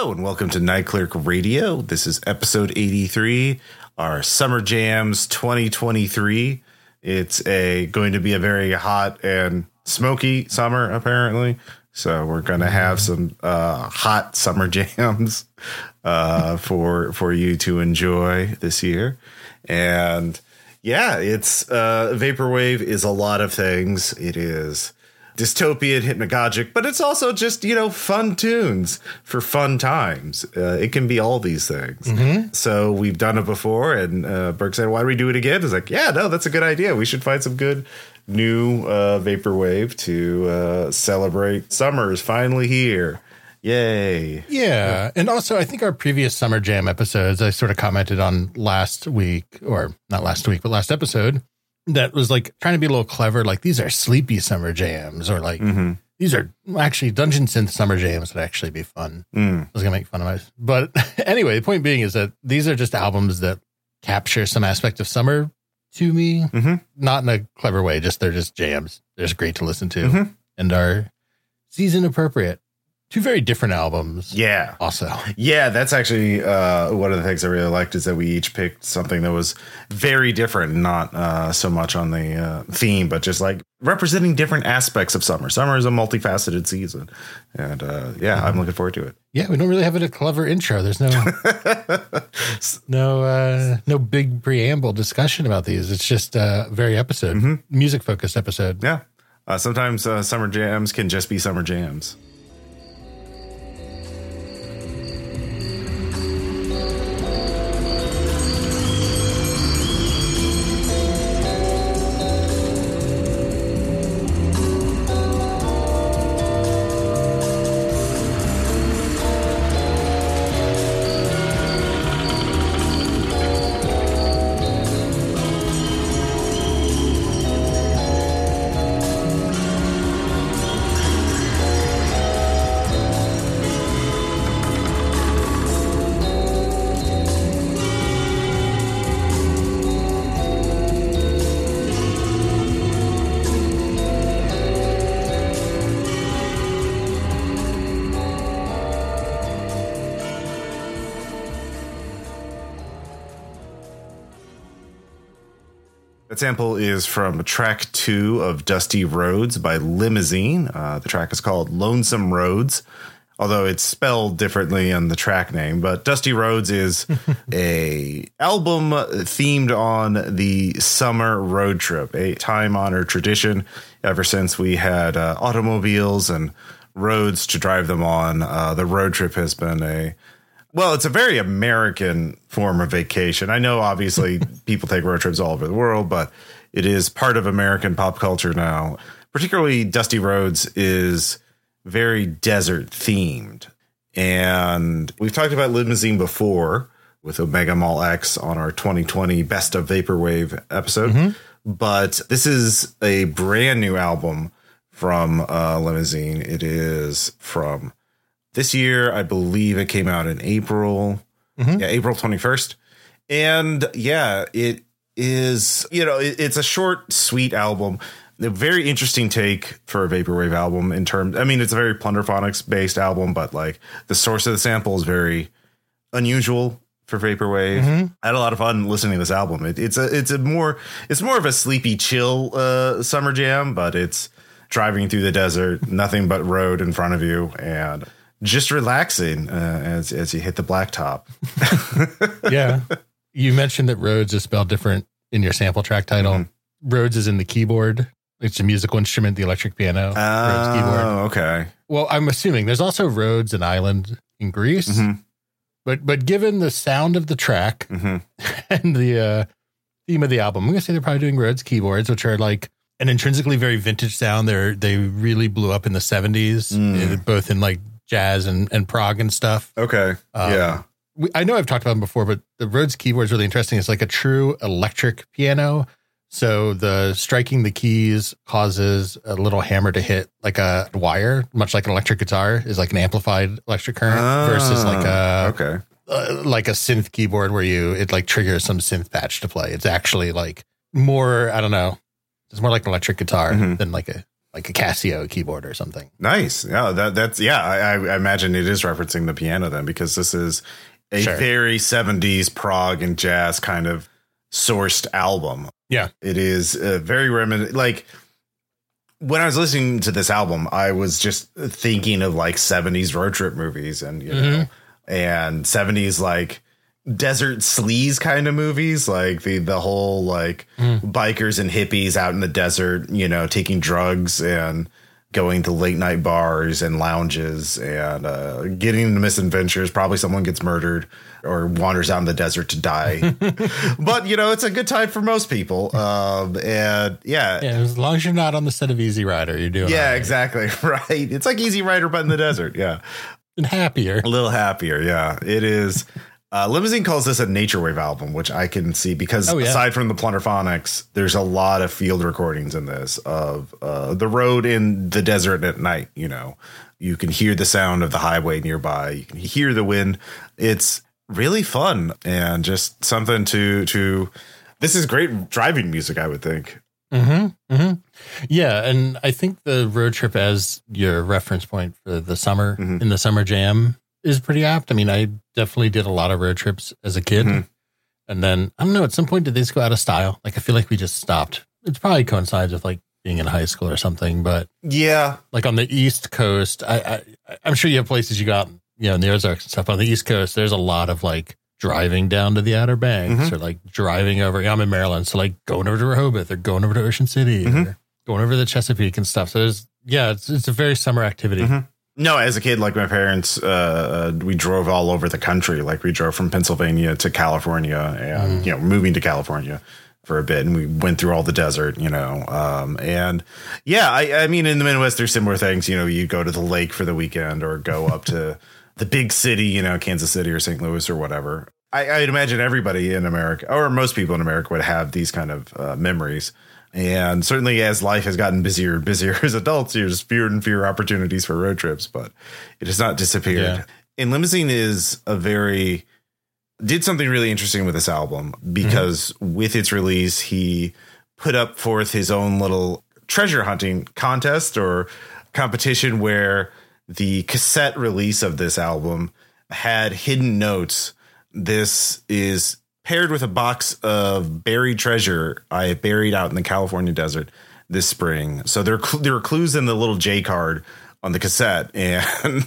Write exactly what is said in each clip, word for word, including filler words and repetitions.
Hello and welcome to Night Clerk Radio. This is episode eighty-three, our Summer Jams twenty twenty-three. It's a going to be a very hot and smoky summer, apparently. So we're going to have some uh, hot summer jams uh, for for you to enjoy this year. And yeah, it's uh, vaporwave is a lot of things. It is dystopian, hypnagogic, but it's also just, you know, fun tunes for fun times. Uh, it can be all these things. Mm-hmm. So we've done it before, and uh, Burke said, why do we do it again? It's like, yeah, no, that's a good idea. We should find some good new uh, vaporwave to uh, celebrate. Summer is finally here. Yay. Yeah. And also, I think our previous Summer Jam episodes, I sort of commented on last week, or not last week, but last episode, that was like trying to be a little clever. Like, these are sleepy summer jams, or like mm-hmm. these are actually dungeon synth summer jams would actually be fun. Mm. I was going to make fun of my, but anyway, the point being is that these are just albums that capture some aspect of summer to me, mm-hmm. not in a clever way. Just, they're just jams. They're just great to listen to mm-hmm. and are season appropriate. Two very different albums. Yeah. Also. Yeah, that's actually uh, one of the things I really liked is that we each picked something that was very different, not uh, so much on the uh, theme, but just like representing different aspects of summer. Summer is a multifaceted season. And uh, yeah, mm-hmm. I'm looking forward to it. Yeah, we don't really have a clever intro. There's no no, uh, no big preamble discussion about these. It's just a very episode, mm-hmm. music-focused episode. Yeah. Uh, sometimes uh, summer jams can just be summer jams. Sample is from track two of Dusty Roads by Limousine. Uh, the track is called Lonesome Roads, although it's spelled differently on the track name. But Dusty Roads is a album themed on the summer road trip, a time honored tradition ever since we had uh, automobiles and roads to drive them on. Uh, the road trip has been a Well, it's a very American form of vacation. I know, obviously, people take road trips all over the world, but it is part of American pop culture now. Particularly, Dusty Roads is very desert themed. And we've talked about Limousine before with Omega Mall X on our twenty twenty Best of Vaporwave episode. Mm-hmm. But this is a brand new album from uh, Limousine. It is from this year, I believe it came out in April, mm-hmm. yeah, April twenty-first. And yeah, it is, you know, it, it's a short, sweet album. A very interesting take for a vaporwave album in terms. I mean, it's a very Plunderphonics based album, but like the source of the sample is very unusual for vaporwave. Mm-hmm. I had a lot of fun listening to this album. It, it's a it's a more it's more of a sleepy, chill uh, summer jam, but it's driving through the desert, nothing but road in front of you. And just relaxing uh, as as you hit the blacktop. Yeah. You mentioned that Rhodes is spelled different in your sample track title. Mm-hmm. Rhodes is in the keyboard. It's a musical instrument, the electric piano. Oh, Rhodes keyboard. Okay. Well, I'm assuming there's also Rhodes, an island in Greece. Mm-hmm. But but given the sound of the track mm-hmm. and the uh, theme of the album, I'm going to say they're probably doing Rhodes keyboards, which are like an intrinsically very vintage sound. They're, they really blew up in the seventies, mm. both in like jazz and, and prog and stuff. Okay. Um, yeah. We, I know I've talked about them before, but the Rhodes keyboard is really interesting. It's like a true electric piano. So the striking the keys causes a little hammer to hit like a wire, much like an electric guitar is like an amplified electric current ah, versus like a, okay. uh, like a synth keyboard where you, it like triggers some synth patch to play. It's actually like more, I don't know. It's more like an electric guitar mm-hmm. than like a, like a Casio keyboard or something. Nice. Yeah, that, that's yeah. I, I imagine it is referencing the piano then, because this is a sure. very seventies prog and jazz kind of sourced album. Yeah, it is uh, very reminiscent. Like when I was listening to this album, I was just thinking of like seventies road trip movies and, you mm-hmm. know, and seventies like desert sleaze kind of movies, like the the whole like mm. bikers and hippies out in the desert, you know, taking drugs and going to late night bars and lounges and uh, getting into misadventures. Probably someone gets murdered or wanders out in the desert to die. But, you know, it's a good time for most people. Um, and yeah. yeah, as long as you're not on the set of Easy Rider, you're doing yeah, right. exactly. Right. It's like Easy Rider, but in the desert. Yeah. And happier. A little happier. Yeah, it is. Uh, Limousine calls this a nature wave album, which I can see because oh, yeah. aside from the Plunderphonics, there's a lot of field recordings in this of uh, the road in the desert at night. You know, you can hear the sound of the highway nearby. You can hear the wind. It's really fun and just something to to. This is great driving music, I would think. Mm-hmm, mm-hmm. Yeah. And I think the road trip as your reference point for the summer mm-hmm. in the summer jam is pretty apt. I mean, I definitely did a lot of road trips as a kid. Mm-hmm. And then, I don't know, at some point, did these go out of style? Like, I feel like we just stopped. It probably coincides with like being in high school or something, but yeah, like on the East Coast, I, I, I'm sure you have places you got, you know, in the Ozarks and stuff on the East Coast. There's a lot of like driving down to the Outer Banks mm-hmm. or like driving over, I'm in Maryland. So like going over to Rehoboth or going over to Ocean City mm-hmm. or going over the Chesapeake and stuff. So there's, yeah, it's, it's a very summer activity. Mm-hmm. No, as a kid, like my parents, uh, we drove all over the country. Like we drove from Pennsylvania to California and, mm. you know, moving to California for a bit. And we went through all the desert, you know. Um, and yeah, I, I mean, in the Midwest, there's similar things. You know, you go to the lake for the weekend or go up to the big city, you know, Kansas City or Saint Louis or whatever. I, I'd imagine everybody in America or most people in America would have these kind of uh, memories. And certainly as life has gotten busier and busier as adults, there's fewer and fewer opportunities for road trips, but it has not disappeared. Yeah. And Limousine is a very did something really interesting with this album, because mm-hmm. with its release, he put up forth his own little treasure hunting contest or competition where the cassette release of this album had hidden notes. This is paired with a box of buried treasure I buried out in the California desert this spring. So there, there are clues in the little J card on the cassette. And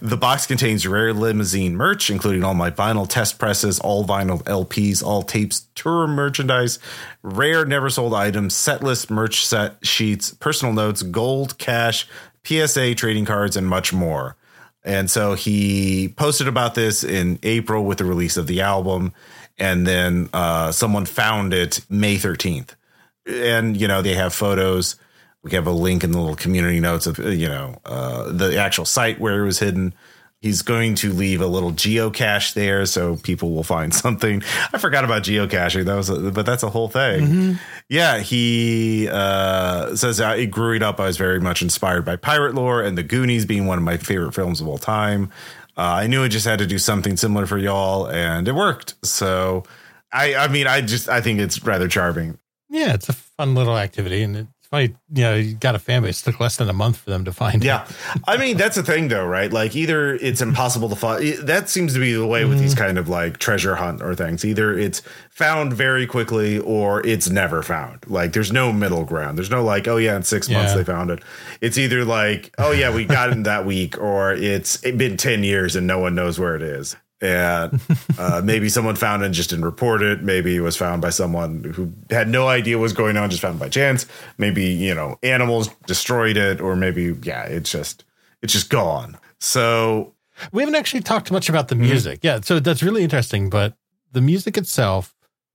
the box contains rare Limousine merch, including all my vinyl test presses, all vinyl L Ps, all tapes, tour merchandise, rare never sold items, set list, merch set sheets, personal notes, gold, cash, P S A, trading cards, and much more. And so he posted about this in April with the release of the album. And then uh, someone found it May thirteenth. And, you know, they have photos. We have a link in the little community notes of, you know, uh, the actual site where it was hidden. He's going to leave a little geocache there so people will find something. I forgot about geocaching. That was, a, but that's a whole thing. Mm-hmm. Yeah. He uh, says, I grew it up. I was very much inspired by pirate lore and the Goonies being one of my favorite films of all time. Uh, I knew I just had to do something similar for y'all, and it worked. So, I, I mean, I just, I think it's rather charming. Yeah, it's a fun little activity, and it's funny, you know, you got a fan base. It took less than a month for them to find yeah. it. Yeah, I mean, that's the thing, though, right? Like, either it's impossible to find. It, that seems to be the way with mm. these kind of, like, treasure hunt or things. Either it's found very quickly, or it's never found. Like, there's no middle ground. There's no, like, oh, yeah, in six yeah. months they found it. It's either like, oh, yeah, we got it that week, or it's been ten years and no one knows where it is. And uh, maybe someone found it and just didn't report it. Maybe it was found by someone who had no idea what was going on, just found it by chance. Maybe, you know, animals destroyed it, or maybe, yeah, it's just it's just gone. So we haven't actually talked much about the music. Mm-hmm. Yeah. So that's really interesting. But the music itself,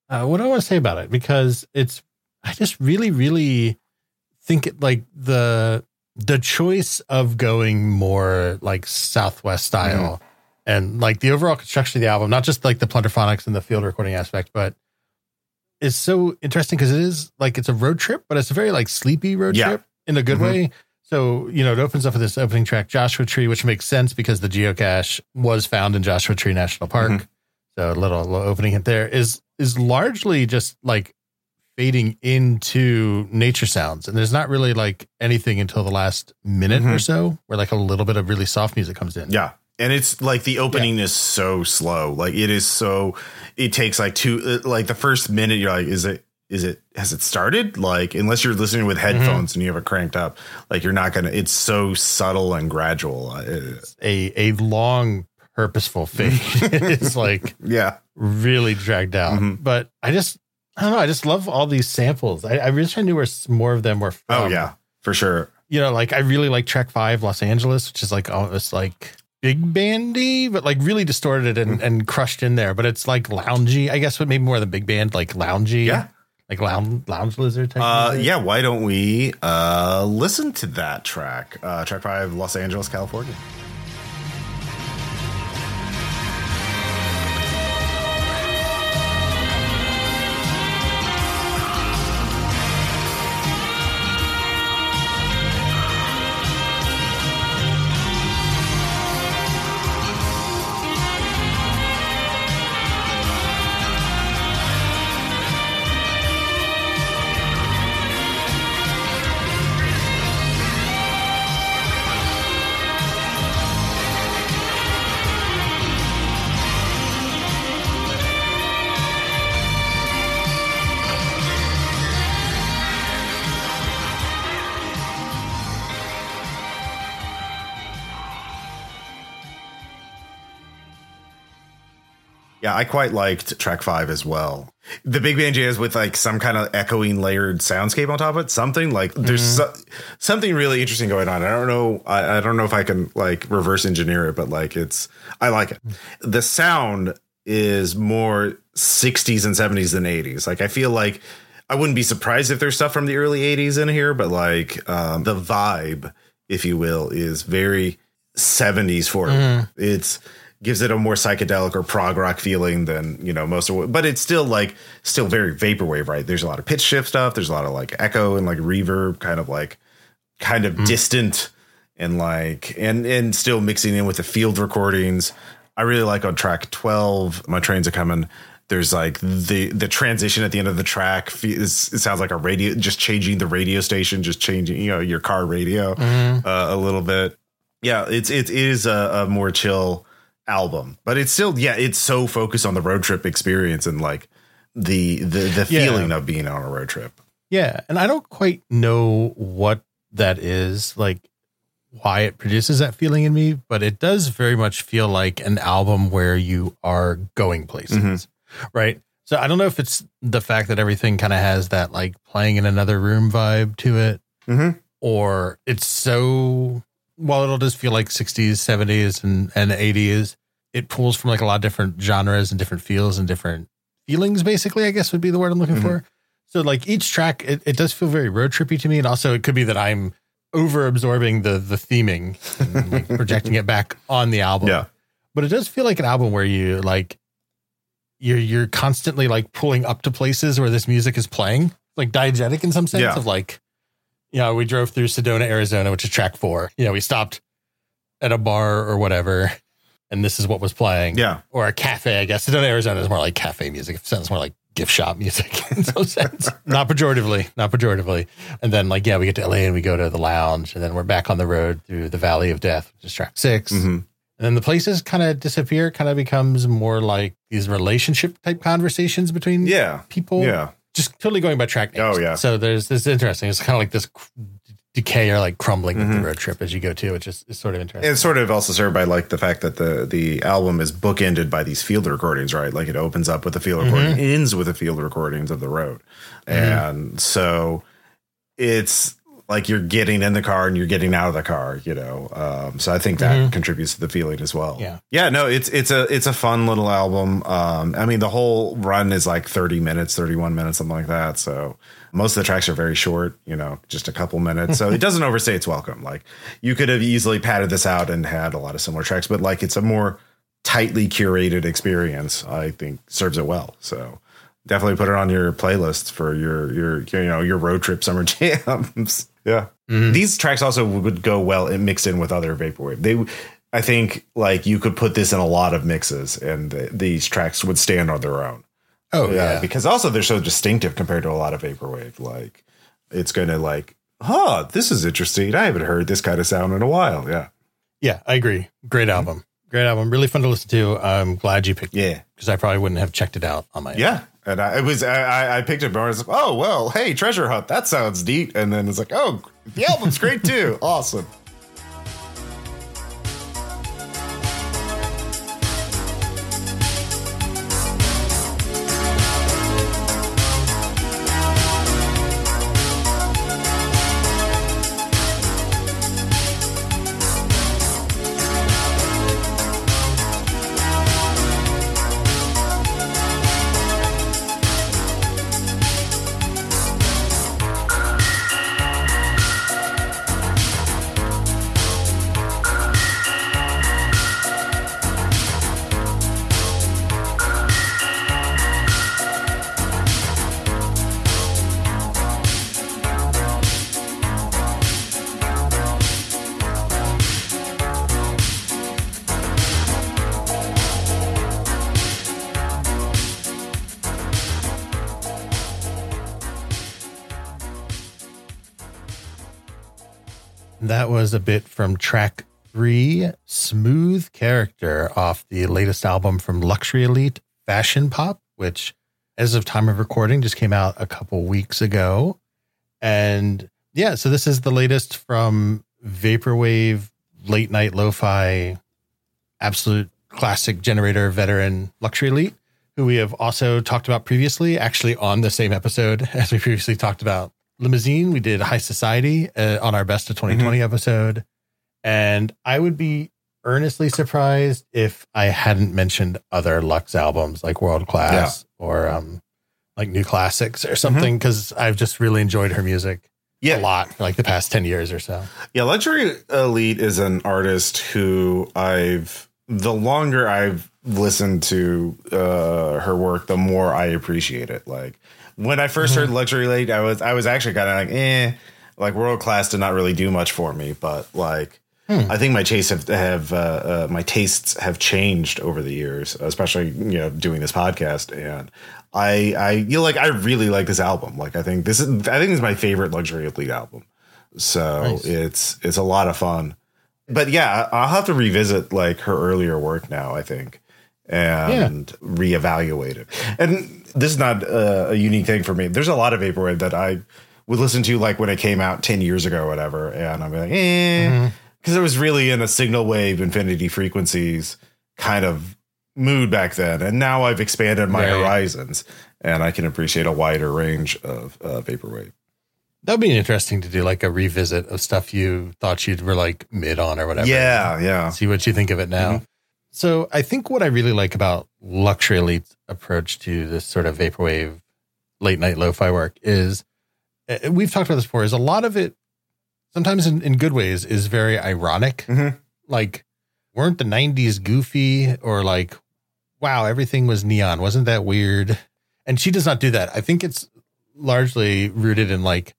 Uh, what do I want to say about it? Because it's, I just really, really think it, like the the choice of going more like Southwest style mm-hmm. and like the overall construction of the album, not just like the Plunderphonics and the field recording aspect, but it's so interesting because it is like it's a road trip, but it's a very like sleepy road yeah. trip in a good mm-hmm. way. So, you know, it opens up with this opening track, Joshua Tree, which makes sense because the geocache was found in Joshua Tree National Park. Mm-hmm. So a little, little opening hint there is is largely just like fading into nature sounds, and there's not really like anything until the last minute mm-hmm. or so, where like a little bit of really soft music comes in. Yeah. And it's like the opening yeah. is so slow. Like it is so, it takes like two, like the first minute you're like, is it, is it, has it started? Like, unless you're listening with headphones mm-hmm. and you have it cranked up, like you're not going to, it's so subtle and gradual. It's a, a long purposeful fade. It's like, yeah, really dragged out. Mm-hmm. But I just, I don't know. I just love all these samples. I, I wish I knew where more of them were from. Oh yeah, for sure. You know, like I really like track five, Los Angeles, which is like almost like big bandy, but like really distorted and, and crushed in there. But it's like loungy, I guess, but maybe more than big band, like loungy. Yeah. Like lounge, lounge lizard type. Uh, yeah. Why don't we uh, listen to that track? Uh, track five, Los Angeles, California. I quite liked track five as well. The big band jazz with like some kind of echoing layered soundscape on top of it. Something like mm-hmm. there's so, something really interesting going on. I don't know. I, I don't know if I can like reverse engineer it, but like it's I like it. The sound is more sixties and seventies than eighties. Like I feel like I wouldn't be surprised if there's stuff from the early eighties in here, but like um, the vibe, if you will, is very seventies for mm. it. It's gives it a more psychedelic or prog rock feeling than, you know, most of what, but it's still like still very vaporwave, right? There's a lot of pitch shift stuff. There's a lot of like echo and like reverb, kind of like kind of mm. distant and like and and still mixing in with the field recordings. I really like on track twelve, My Trains Are Coming. There's like the the transition at the end of the track. Is, it sounds like a radio, just changing the radio station, just changing, you know, your car radio mm. uh, a little bit. Yeah, it's it is a, a more chill album, but it's still yeah it's so focused on the road trip experience and like the the, the yeah. feeling of being on a road trip. Yeah, and I don't quite know what that is, like why it produces that feeling in me, but it does very much feel like an album where you are going places. Mm-hmm. Right, so I don't know if it's the fact that everything kind of has that like playing in another room vibe to it mm-hmm. or it's so while it'll just feel like sixties, seventies, and, and eighties, it pulls from like a lot of different genres and different feels and different feelings, basically, I guess would be the word I'm looking mm-hmm. for. So like each track, it, it does feel very road trippy to me. And also it could be that I'm over absorbing the, the theming and like projecting it back on the album. Yeah. But it does feel like an album where you like, you're, you're constantly like pulling up to places where this music is playing, like diegetic in some sense yeah. of like, you know, we drove through Sedona, Arizona, which is track four. You know, we stopped at a bar or whatever, and this is what was playing. Yeah. Or a cafe, I guess. Sedona, Arizona is more like cafe music. It sounds more like gift shop music in some sense. Not pejoratively. Not pejoratively. And then, like, yeah, we get to L A and we go to the lounge, and then we're back on the road through the Valley of Death, which is track six. Mm-hmm. And then the places kind of disappear, kind of becomes more like these relationship-type conversations between yeah. people. Yeah. Just totally going by track names. Oh, yeah. So there's this interesting. It's kind of like this decay or like crumbling mm-hmm. of the road trip as you go to, which is, is sort of interesting. And it's sort of also served by like the fact that the the album is bookended by these field recordings, right? Like it opens up with a field mm-hmm. recording, ends with a field recordings of the road. Mm-hmm. And so it's like you're getting in the car and you're getting out of the car, you know? Um, so I think that mm-hmm. contributes to the feeling as well. Yeah. Yeah, no, it's, it's a, it's a fun little album. Um, I mean, the whole run is like thirty minutes, thirty-one minutes, something like that. So most of the tracks are very short, you know, just a couple minutes. So it doesn't overstay its welcome. Like you could have easily padded this out and had a lot of similar tracks, but like, it's a more tightly curated experience. I think serves it well. So definitely put it on your playlists for your, your, you know, your road trip summer jams. Yeah. Mm-hmm. These tracks also would go well and mix in with other vaporwave. They, I think like you could put this in a lot of mixes and th- these tracks would stand on their own. Oh yeah, yeah. Because also they're so distinctive compared to a lot of vaporwave. Like it's going to like, huh, this is interesting. I haven't heard this kind of sound in a while. Yeah. Yeah, I agree. Great album. Mm-hmm. Great album. Really fun to listen to. I'm glad you picked yeah. it because I probably wouldn't have checked it out on my own. Yeah. And I it was I, I picked it up and I was like, oh, well, hey, Treasure Hunt. That sounds neat. And then it's like, oh, the album's great, too. Awesome. A bit from track three, Smooth Character, off the latest album from Luxury Elite, Fashion Pop, which as of time of recording just came out a couple weeks ago. And yeah, so this is the latest from vaporwave, late night lo-fi, absolute classic generator veteran Luxury Elite, who we have also talked about previously, actually on the same episode as we previously talked about Limousine. We did High Society uh, on our Best of twenty twenty mm-hmm. episode. And I would be earnestly surprised if I hadn't mentioned other Lux albums like World Class yeah. or um, like New Classics or something, because mm-hmm. I've just really enjoyed her music yeah. a lot for like the past ten years or so. Yeah, Luxury Elite is an artist who I've, the longer I've listened to uh, her work, the more I appreciate it. Like, when I first heard Luxury Elite, I was I was actually kind of like, eh, like World Class did not really do much for me. But like, hmm. I think my tastes have, have uh, uh, my tastes have changed over the years, especially, you know, doing this podcast. And I, I, you know, like I really like this album. Like, I think this is I think it's my favorite Luxury Elite album. So nice. it's it's a lot of fun. But yeah, I'll have to revisit like her earlier work now, I think, and yeah. reevaluate it. And this is not uh, a unique thing for me. There's a lot of vaporwave that I would listen to, like when it came out ten years ago or whatever. And I'm like, eh, because mm-hmm. it was really in a signal wave, infinity frequencies kind of mood back then. And now I've expanded my right. horizons and I can appreciate a wider range of uh, vaporwave. That'd be interesting to do like a revisit of stuff you thought you were like mid on or whatever. Yeah. Yeah. See what you think of it now. Mm-hmm. So I think what I really like about Luxury Elite's approach to this sort of vaporwave late night lo-fi work is, we've talked about this before, is a lot of it, sometimes in, in good ways, is very ironic. Mm-hmm. Like, weren't the nineties goofy or like, wow, everything was neon. Wasn't that weird? And she does not do that. I think it's largely rooted in like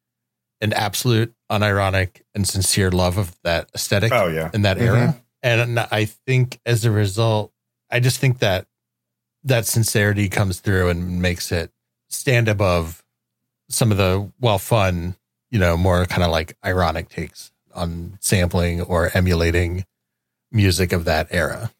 an absolute unironic and sincere love of that aesthetic oh, yeah. in that mm-hmm. era. And I think as a result, I just think that that sincerity comes through and makes it stand above some of the, well, fun, you know, more kind of like ironic takes on sampling or emulating music of that era.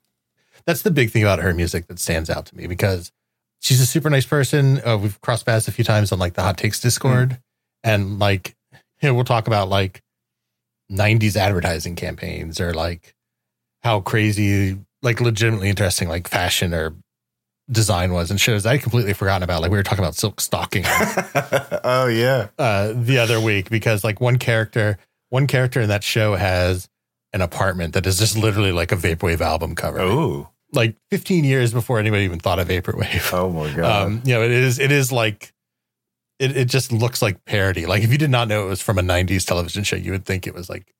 That's the big thing about her music that stands out to me, because she's a super nice person. Uh, we've crossed paths a few times on like the Hot Takes Discord mm-hmm. and like, you know, we'll talk about like nineties advertising campaigns or like how crazy, like legitimately interesting, like fashion or design was and shows I completely forgotten about. Like we were talking about Silk Stocking. oh yeah. Uh, the other week, because like one character, one character in that show has an apartment that is just literally like a vaporwave album cover. Oh, like fifteen years before anybody even thought of vaporwave. Oh my God. Um, you know, it is, it is like, it, it just looks like parody. Like if you did not know it was from a nineties television show, you would think it was like,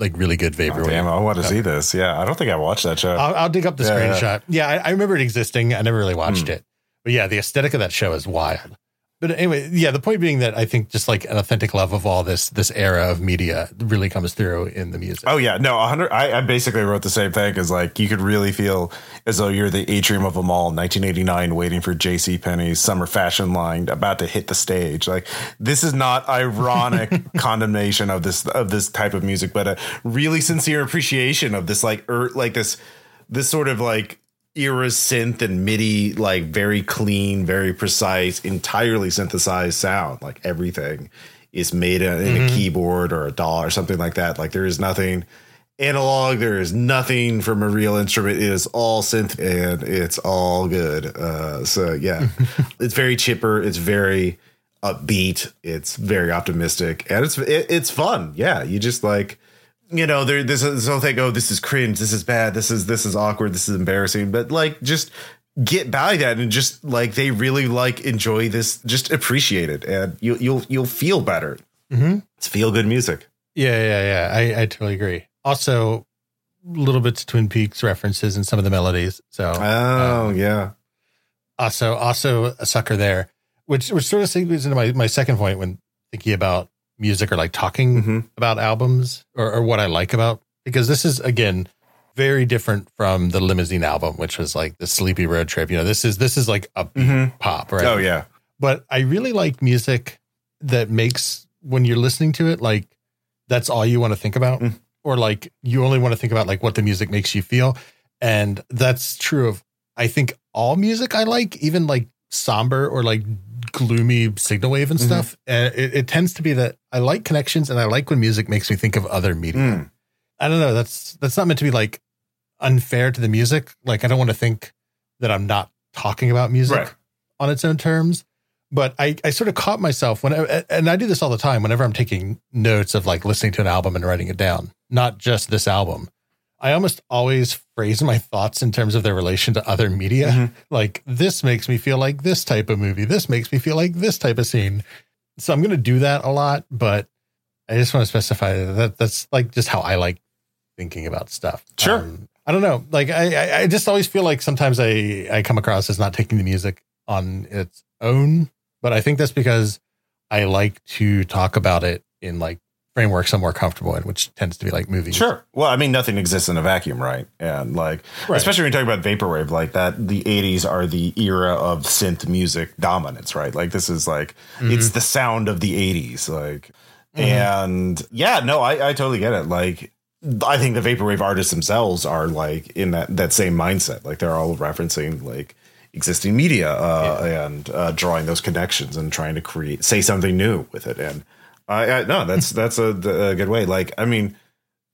like really good vaporwave. Oh, damn, I want to see this. Yeah, I don't think I watched that show. I'll, I'll dig up the yeah, screenshot. Yeah, yeah I, I remember it existing. I never really watched mm. it. But yeah, the aesthetic of that show is wild. But anyway, yeah, the point being that I think just like an authentic love of all this this era of media really comes through in the music. Oh, yeah. No, one hundred I, I basically wrote the same thing as like you could really feel as though you're the atrium of a mall in nineteen eighty-nine waiting for JCPenney's summer fashion line about to hit the stage. Like this is not ironic condemnation of this of this type of music, but a really sincere appreciation of this like er, like this this sort of like. Era synth and MIDI, like very clean, very precise, entirely synthesized sound. Like everything is made in mm-hmm. a keyboard or a D A W or something like that. Like there is nothing analog. There is nothing from a real instrument. It is all synth and it's all good. Uh, so yeah, it's very chipper. It's very upbeat. It's very optimistic and it's, it, it's fun. Yeah. You just like, you know, there, there's this whole thing. Oh, this is cringe. This is bad. This is this is awkward. This is embarrassing. But like, just get by that and just like they really like enjoy this. Just appreciate it, and you, you'll you'll feel better. Mm-hmm. It's feel good music. Yeah, yeah, yeah. I, I totally agree. Also, little bits of Twin Peaks references in some of the melodies. So, oh um, yeah. Also, also a sucker there, which which sort of segues into my my second point when thinking about music or like talking mm-hmm. about albums or, or what I like about, because this is again, very different from the Limousine album, which was like the sleepy road trip. You know, this is, this is like a mm-hmm. pop, right? Oh yeah. But I really like music that makes when you're listening to it, like that's all you want to think about, mm. or like you only want to think about like what the music makes you feel. And that's true of, I think all music I like, even like somber or like gloomy signal wave and stuff. Mm-hmm. And it, it tends to be that I like connections and I like when music makes me think of other media. Mm. I don't know. That's, that's not meant to be like unfair to the music. Like, I don't want to think that I'm not talking about music right. on its own terms, but I, I sort of caught myself when I, and I do this all the time, whenever I'm taking notes of like listening to an album and writing it down, not just this album. I almost always phrase my thoughts in terms of their relation to other media. Mm-hmm. Like this makes me feel like this type of movie. This makes me feel like this type of scene. So I'm going to do that a lot, but I just want to specify that that's like just how I like thinking about stuff. Sure. Um, I don't know. Like I, I just always feel like sometimes I, I come across as not taking the music on its own, but I think that's because I like to talk about it in like frameworks I'm more comfortable in, which tends to be like movies. Sure. Well, I mean, nothing exists in a vacuum, right? And like, right. especially when you talk about vaporwave like that, the eighties are the era of synth music dominance, right? Like this is like, mm-hmm. it's the sound of the eighties. Like, mm-hmm. and yeah, no, I, I totally get it. Like, I think the vaporwave artists themselves are like in that, that same mindset. Like they're all referencing like existing media uh, yeah. and uh, drawing those connections and trying to create, say something new with it. And, I, I no, that's that's a, a good way. Like, I mean,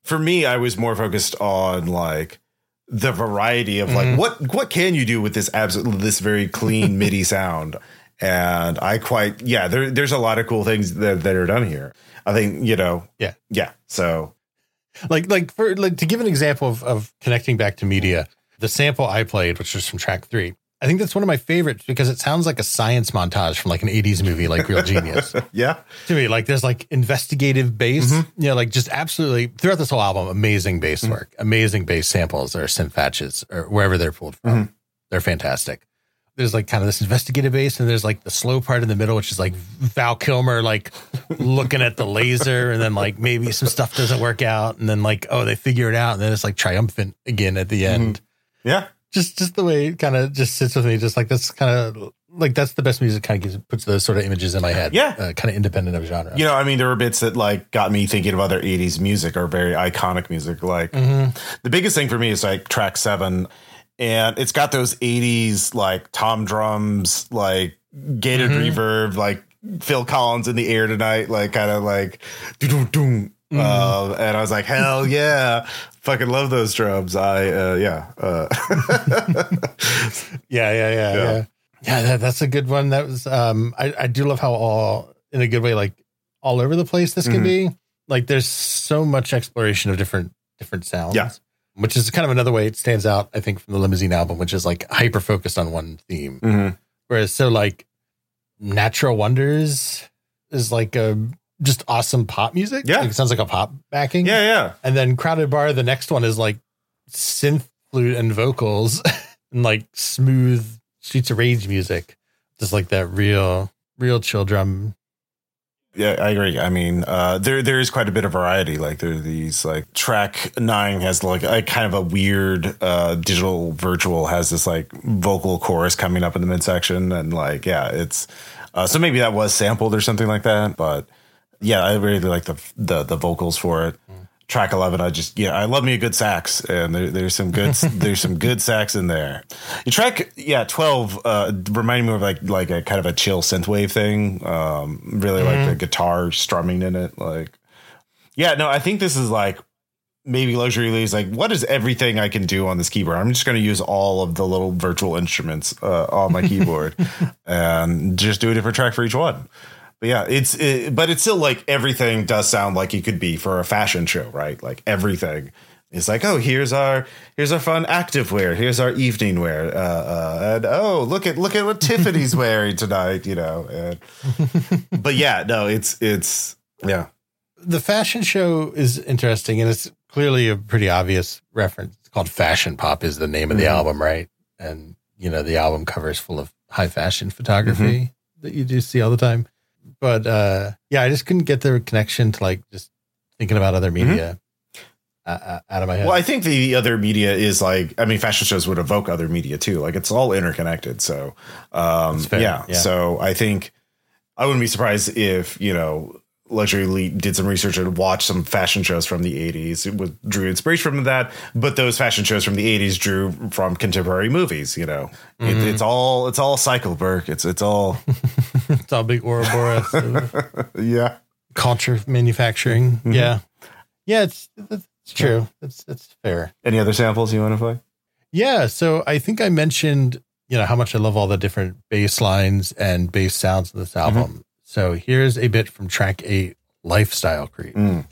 for me, I was more focused on like the variety of like mm-hmm. what what can you do with this absolute this very clean MIDI sound. And I quite yeah, there there's a lot of cool things that, that are done here. I think, you know, yeah, yeah. So like like for like to give an example of, of connecting back to media, the sample I played, which was from track three. I think that's one of my favorites because it sounds like a science montage from like an eighties movie, like Real Genius. yeah. To me, like there's like investigative bass, mm-hmm. you know, like just absolutely throughout this whole album, amazing bass mm-hmm. work, amazing bass samples or synth patches or wherever they're pulled from. Mm-hmm. They're fantastic. There's like kind of this investigative bass and there's like the slow part in the middle, which is like Val Kilmer, like looking at the laser and then like maybe some stuff doesn't work out. And then like, oh, they figure it out. And then it's like triumphant again at the end. Mm-hmm. Yeah. Just just the way it kind of just sits with me, just like that's kind of like that's the best music kind of gives, puts those sort of images in my head. Yeah. Uh, kind of independent of genre. You know, I mean, there were bits that like got me thinking of other eighties music or very iconic music. Like mm-hmm. the biggest thing for me is like track seven and it's got those eighties like tom drums, like gated mm-hmm. reverb, like Phil Collins in the air tonight, like kind of like doo doo. Uh, and I was like, hell yeah, fucking love those drums. I, uh, yeah. Uh. yeah, yeah, yeah, yeah, yeah. Yeah, that, that's a good one. That was, um, I, I do love how all in a good way, like all over the place this can mm-hmm. be. Like there's so much exploration of different, different sounds, yeah. which is kind of another way it stands out, I think, from the Limousine album, which is like hyper-focused on one theme. Mm-hmm. Whereas so like Natural Wonders is like a, just awesome pop music. Yeah. Like it sounds like a pop backing. Yeah. Yeah. And then Crowded Bar, the next one is like synth flute and vocals and like smooth Streets of Rage music. Just like that real real chill drum. Yeah, I agree. I mean, uh, there there is quite a bit of variety. Like there are these like track nine has like a kind of a weird uh, digital virtual has this like vocal chorus coming up in the midsection. And like, yeah, it's uh, so maybe that was sampled or something like that. But yeah, I really like the the, the vocals for it. Mm. Track eleven, I just yeah, I love me a good sax, and there, there's some good there's some good sax in there. Your track yeah twelve uh, reminded me of like like a kind of a chill synthwave thing. Um, really mm-hmm. like the guitar strumming in it. Like yeah, no, I think this is like maybe Luxury Elite is like what is everything I can do on this keyboard? I'm just going to use all of the little virtual instruments uh, on my keyboard and just do a different track for each one. Yeah, it's it, but it's still like everything does sound like it could be for a fashion show, right? Like everything is like, oh, here's our here's our fun active wear. Here's our evening wear. Uh, uh, and oh, look at look at what Tiffany's wearing tonight, you know. And, but yeah, no, it's it's yeah. The fashion show is interesting, and it's clearly a pretty obvious reference. It's called Fashion Pop is the name of the mm-hmm. album, right? And, you know, the album cover is full of high fashion photography mm-hmm. that you do see all the time. But uh, yeah, I just couldn't get the connection to like just thinking about other media mm-hmm. uh, out of my head. Well, I think the other media is like, I mean, fashion shows would evoke other media too. Like it's all interconnected. So um, yeah. yeah, so I think I wouldn't be surprised if, you know, Luxury Elite did some research and watched some fashion shows from the eighties. It would, drew inspiration from that, but those fashion shows from the eighties drew from contemporary movies. You know, mm-hmm. it, it's all it's all cycle, Burke. It's it's all it's all big Ouroboros. yeah, culture manufacturing. Mm-hmm. Yeah, yeah, it's that's true. That's that's fair. Any other samples you want to play? Yeah, so I think I mentioned you know how much I love all the different bass lines and bass sounds of this album. Mm-hmm. So here's a bit from track eight, Lifestyle Creep. Mm.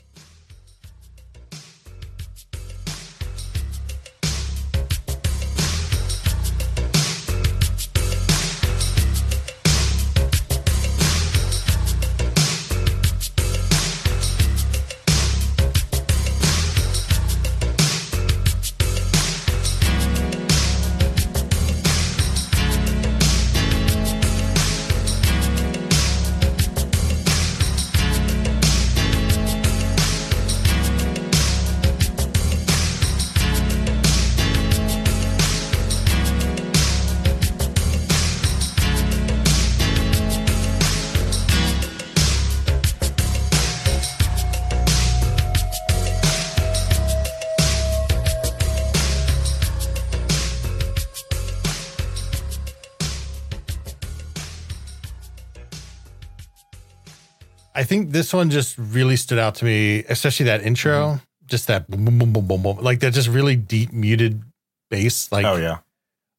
I think this one just really stood out to me, especially that intro, mm-hmm. just that boom, boom, boom, boom, boom, boom, like that just really deep muted bass. Like, oh yeah,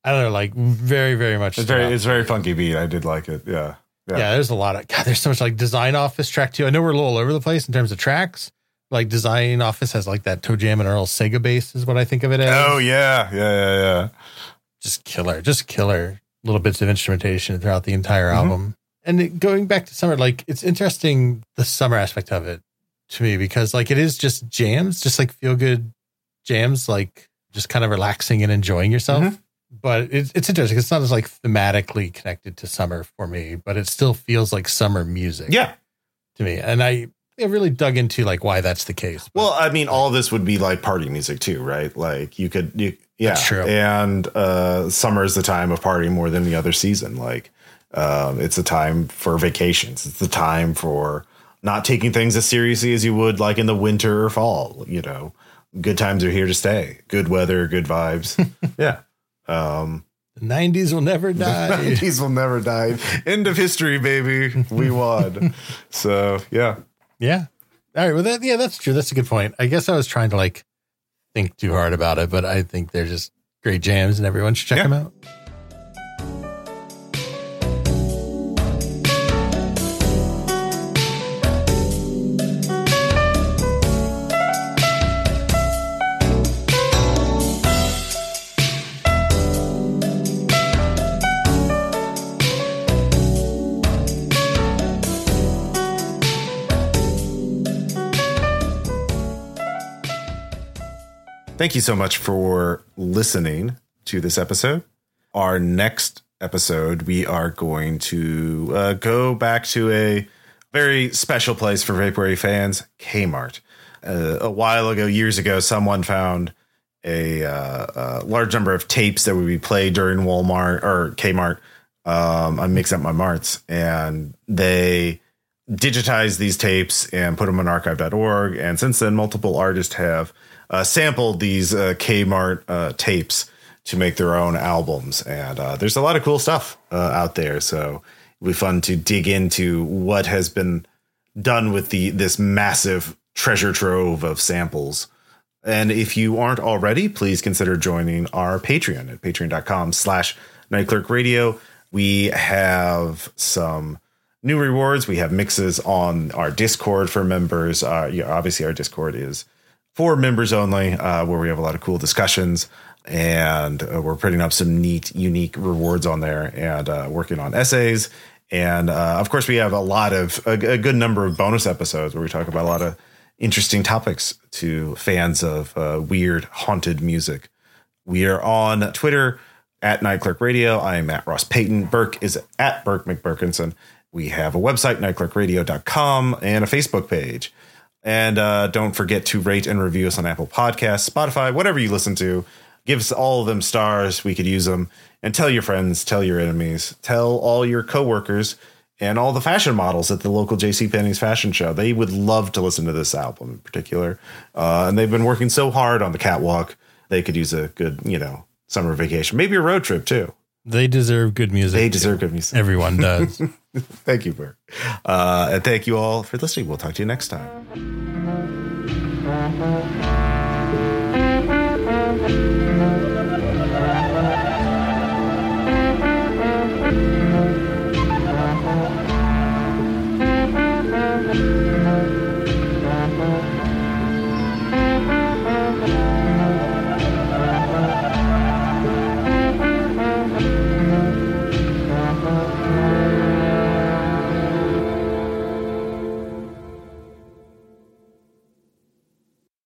I don't know, like very, very much. It's very, it's very funky beat. I did like it. Yeah. yeah, yeah. There's a lot of God. There's so much like Design Office track too. I know we're a little all over the place in terms of tracks. Like Design Office has like that Toe Jam and Earl Sega bass is what I think of it as. Oh yeah, yeah, yeah, yeah. Just killer, just killer. Little bits of instrumentation throughout the entire mm-hmm. album. And it, going back to summer, like it's interesting, the summer aspect of it to me, because like it is just jams, just like feel good jams, like just kind of relaxing and enjoying yourself. Mm-hmm. But it, it's interesting. It's not as like thematically connected to summer for me, but it still feels like summer music. Yeah. To me. And I, I really dug into like why that's the case. But, well, I mean, all this would be like party music too, right? Like you could, you, yeah. That's true. And uh, summer is the time of partying more than the other season. Like, Um, it's a time for vacations. It's the time for not taking things as seriously as you would like in the winter or fall. You know, good times are here to stay. Good weather, good vibes. yeah. Um, the nineties will never die. The nineties will never die. End of history, baby. We won. So, yeah. Yeah. All right. Well, that, yeah, that's true. That's a good point. I guess I was trying to like think too hard about it, but I think they're just great jams and everyone should check yeah. them out. Thank you so much for listening to this episode. Our next episode, we are going to uh, go back to a very special place for Vaporwave fans, Kmart. Uh, a while ago, years ago, someone found a, uh, a large number of tapes that would be played during Walmart or Kmart. Um, I mix up my marts, and they digitized these tapes and put them on archive dot org. And since then, multiple artists have uh, sampled these uh, Kmart uh, tapes to make their own albums. And uh, there's a lot of cool stuff uh, out there. So it'll be fun to dig into what has been done with the this massive treasure trove of samples. And if you aren't already, please consider joining our Patreon at patreon dot com slash night clerk radio. We have some new rewards. We have mixes on our Discord for members. Uh, yeah, obviously, our Discord is for members only, uh, where we have a lot of cool discussions. And uh, we're putting up some neat, unique rewards on there and uh, working on essays. And uh, of course, we have a lot of a, a good number of bonus episodes where we talk about a lot of interesting topics to fans of uh, weird, haunted music. We are on Twitter at Night Clerk Radio. I am at Ross Payton. Burke is at Burke McBirkinson. We have a website, night clerk radio dot com, and a Facebook page. And uh, don't forget to rate and review us on Apple Podcasts, Spotify, whatever you listen to. Give us all of them stars. We could use them. And tell your friends, tell your enemies, tell all your coworkers and all the fashion models at the local JCPenney's fashion show. They would love to listen to this album in particular. Uh, and they've been working so hard on the catwalk. They could use a good, you know, summer vacation, maybe a road trip, too. They deserve good music. They deserve good music. Everyone does. Thank you, Bert. Uh, and thank you all for listening. We'll talk to you next time.